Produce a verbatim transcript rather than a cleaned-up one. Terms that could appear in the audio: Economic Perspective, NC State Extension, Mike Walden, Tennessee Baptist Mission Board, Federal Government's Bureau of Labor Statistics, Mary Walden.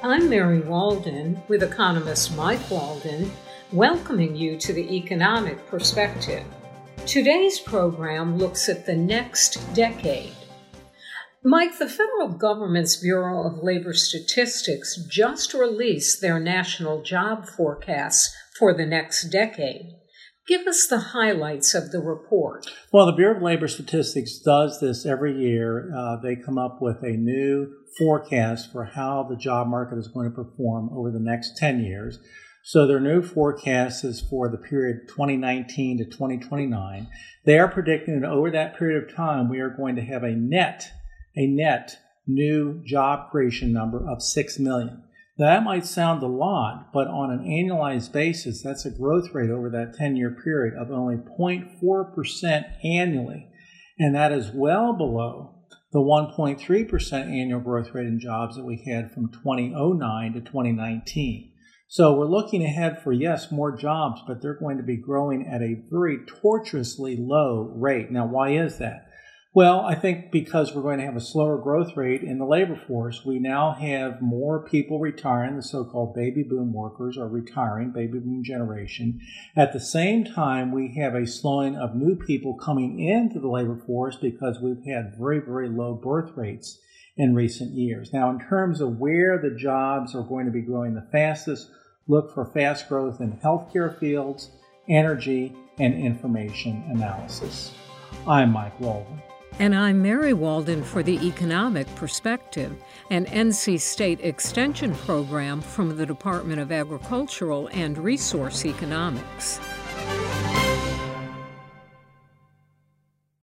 I'm Mary Walden with economist Mike Walden, welcoming you to the Economic Perspective. Today's program looks at the next decade. Mike, the Federal Government's Bureau of Labor Statistics just released their national job forecasts for the next decade. Give us the highlights of the report. Well, the Bureau of Labor Statistics does this every year. Uh, they come up with a new forecast for how the job market is going to perform over the next ten years. So their new forecast is for the period twenty nineteen to twenty twenty-nine. They are predicting that over that period of time, we are going to have a net, a net new job creation number of six million. That might sound a lot, but on an annualized basis, that's a growth rate over that ten-year period of only zero point four percent annually, and that is well below the one point three percent annual growth rate in jobs that we had from two thousand nine to twenty nineteen. So we're looking ahead for, yes, more jobs, but they're going to be growing at a very tortuously low rate. Now, why is that? Well, I think because we're going to have a slower growth rate in the labor force. We now have more people retiring, the so-called baby boom workers are retiring, baby boom generation. At the same time, we have a slowing of new people coming into the labor force because we've had very, very low birth rates in recent years. Now, in terms of where the jobs are going to be growing the fastest, look for fast growth in healthcare fields, energy, and information analysis. I'm Mike Walden. And I'm Mary Walden for the Economic Perspective, an N C State Extension program from the Department of Agricultural and Resource Economics.